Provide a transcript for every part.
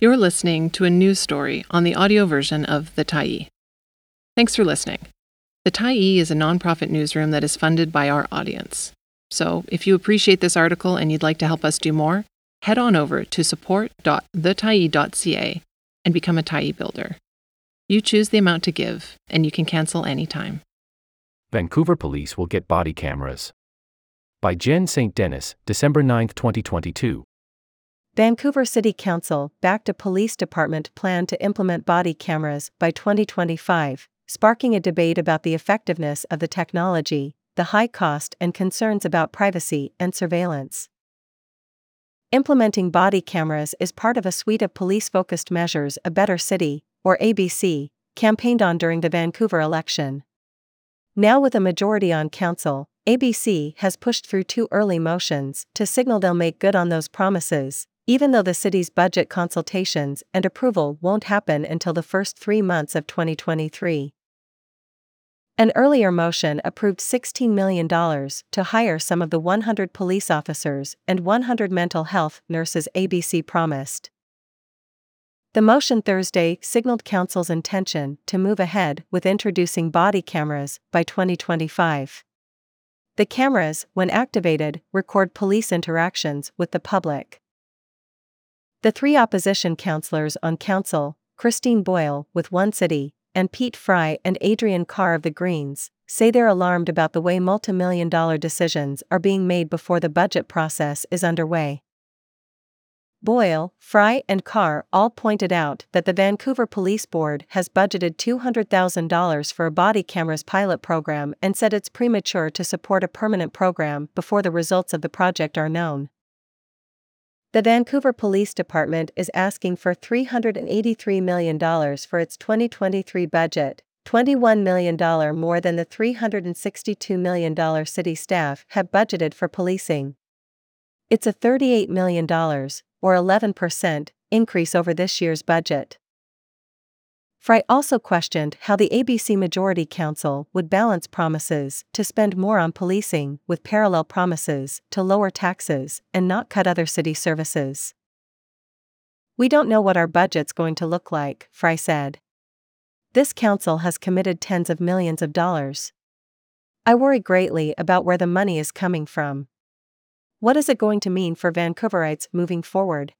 You're listening to a news story on the audio version of The Tyee. Thanks for listening. The Tyee is a nonprofit newsroom that is funded by our audience. So if you appreciate this article and you'd like to help us do more, head on over to support.thetyee.ca and become a Tyee builder. You choose the amount to give, and you can cancel anytime. Vancouver Police Will Get Body Cameras. By Jen St. Denis, December 9, 2022. Vancouver City Council, back to Police Department plan to implement body cameras by 2025, sparking a debate about the effectiveness of the technology, the high cost and concerns about privacy and surveillance. Implementing body cameras is part of a suite of police-focused measures A Better City, or ABC, campaigned on during the Vancouver election. Now with a majority on council, ABC has pushed through two early motions to signal they'll make good on those promises, even though the city's budget consultations and approval won't happen until the first 3 months of 2023. An earlier motion approved $16 million to hire some of the 100 police officers and 100 mental health nurses ABC promised. The motion Thursday signaled council's intention to move ahead with introducing body cameras by 2025. The cameras, when activated, record police interactions with the public. The three opposition councillors on council, Christine Boyle with OneCity, and Pete Fry and Adrian Carr of the Greens, say they're alarmed about the way multi-million-dollar decisions are being made before the budget process is underway. Boyle, Fry and Carr all pointed out that the Vancouver Police Board has budgeted $200,000 for a body cameras pilot program and said it's premature to support a permanent program before the results of the project are known. The Vancouver Police Department is asking for $383 million for its 2023 budget, $21 million more than the $362 million city staff have budgeted for policing. It's a $38 million, or 11%, increase over this year's budget. Fry also questioned how the ABC Majority Council would balance promises to spend more on policing with parallel promises to lower taxes and not cut other city services. "We don't know what our budget's going to look like," Fry said. "This council has committed tens of millions of dollars. I worry greatly about where the money is coming from. What is it going to mean for Vancouverites moving forward?"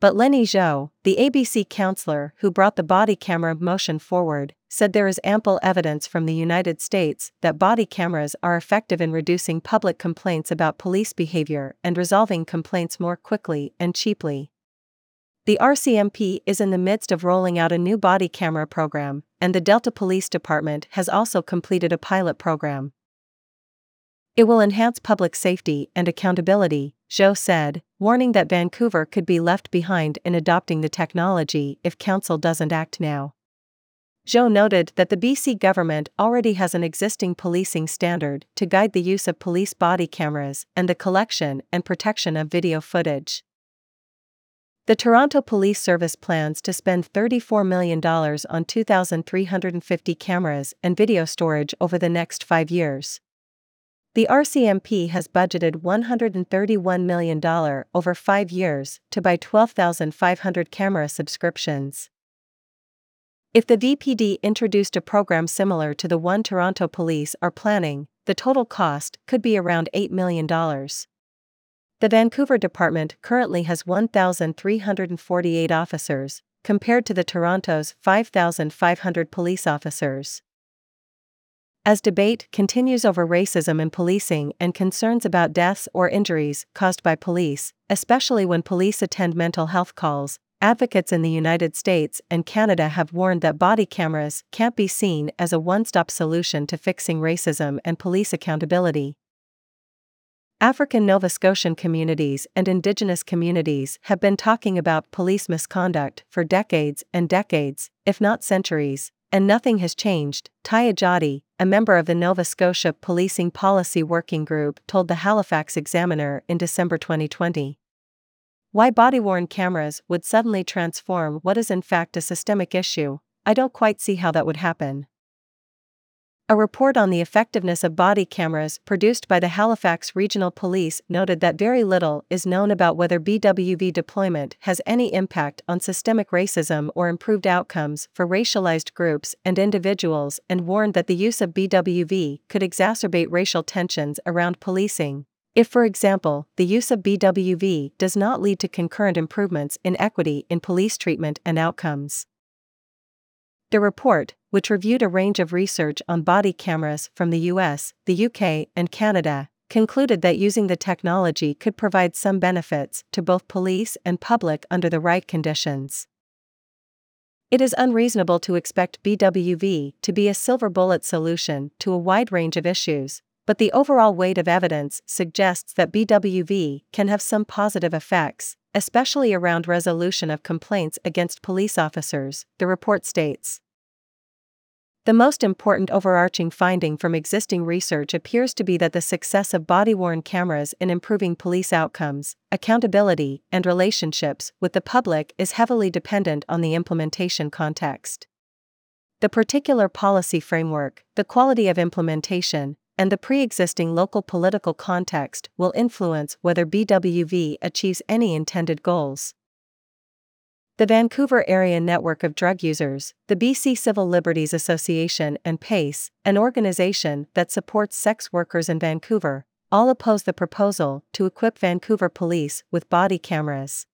But Lenny Zhou, the ABC councillor who brought the body camera motion forward, said there is ample evidence from the United States that body cameras are effective in reducing public complaints about police behavior and resolving complaints more quickly and cheaply. The RCMP is in the midst of rolling out a new body camera program, and the Delta Police Department has also completed a pilot program. "It will enhance public safety and accountability," Zhou said, warning that Vancouver could be left behind in adopting the technology if council doesn't act now. Zhou noted that the BC government already has an existing policing standard to guide the use of police body cameras and the collection and protection of video footage. The Toronto Police Service plans to spend $34 million on 2,350 cameras and video storage over the next 5 years. The RCMP has budgeted $131 million over 5 years to buy 12,500 camera subscriptions. If the VPD introduced a program similar to the one Toronto Police are planning, the total cost could be around $8 million. The Vancouver Department currently has 1,348 officers, compared to the Toronto's 5,500 police officers. As debate continues over racism in policing and concerns about deaths or injuries caused by police, especially when police attend mental health calls, advocates in the United States and Canada have warned that body cameras can't be seen as a one-stop solution to fixing racism and police accountability. African Nova Scotian communities and Indigenous communities have been talking about police misconduct for decades and decades, if not centuries, and nothing has changed, Taya Jotti, a member of the Nova Scotia Policing Policy Working Group, told the Halifax Examiner in December 2020. Why body-worn cameras would suddenly transform what is in fact a systemic issue, I don't quite see how that would happen. A report on the effectiveness of body cameras produced by the Halifax Regional Police noted that very little is known about whether BWV deployment has any impact on systemic racism or improved outcomes for racialized groups and individuals, and warned that the use of BWV could exacerbate racial tensions around policing. If, for example, the use of BWV does not lead to concurrent improvements in equity in police treatment and outcomes. The report, which reviewed a range of research on body cameras from the US, the UK, and Canada, concluded that using the technology could provide some benefits to both police and public under the right conditions. It is unreasonable to expect BWV to be a silver bullet solution to a wide range of issues, but the overall weight of evidence suggests that BWV can have some positive effects, especially around resolution of complaints against police officers, the report states. The most important overarching finding from existing research appears to be that the success of body-worn cameras in improving police outcomes, accountability, and relationships with the public is heavily dependent on the implementation context. The particular policy framework, the quality of implementation, and the pre-existing local political context will influence whether BWV achieves any intended goals. The Vancouver Area Network of Drug Users, the BC Civil Liberties Association and PACE, an organization that supports sex workers in Vancouver, all oppose the proposal to equip Vancouver police with body cameras.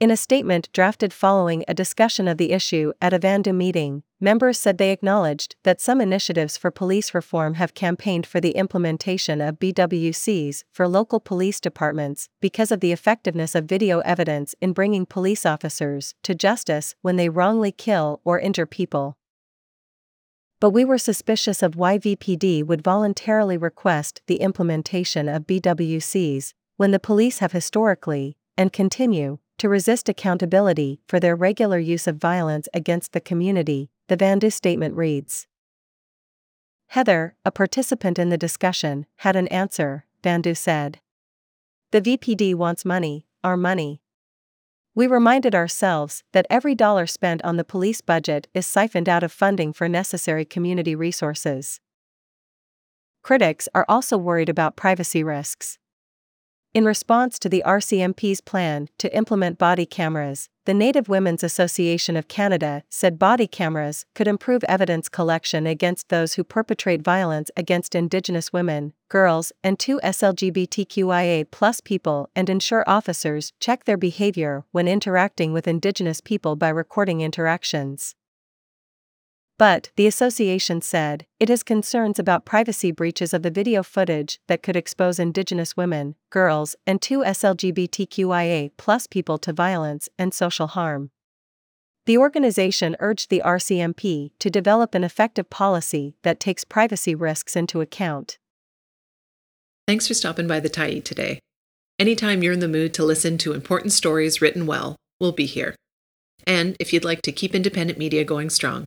In a statement drafted following a discussion of the issue at a Vandu meeting, members said they acknowledged that some initiatives for police reform have campaigned for the implementation of BWCs for local police departments because of the effectiveness of video evidence in bringing police officers to justice when they wrongly kill or injure people. But we were suspicious of why VPD would voluntarily request the implementation of BWCs when the police have historically, and continue, to resist accountability for their regular use of violence against the community, the Vandu statement reads. Heather, a participant in the discussion, had an answer, Vandu said. The VPD wants money, our money. We reminded ourselves that every dollar spent on the police budget is siphoned out of funding for necessary community resources. Critics are also worried about privacy risks. In response to the RCMP's plan to implement body cameras, the Native Women's Association of Canada said body cameras could improve evidence collection against those who perpetrate violence against Indigenous women, girls, and 2SLGBTQIA+ people and ensure officers check their behavior when interacting with Indigenous people by recording interactions. But, the association said, it has concerns about privacy breaches of the video footage that could expose Indigenous women, girls, and 2SLGBTQIA+ people to violence and social harm. The organization urged the RCMP to develop an effective policy that takes privacy risks into account. Thanks for stopping by the Tyee today. Anytime you're in the mood to listen to important stories written well, we'll be here. And if you'd like to keep independent media going strong,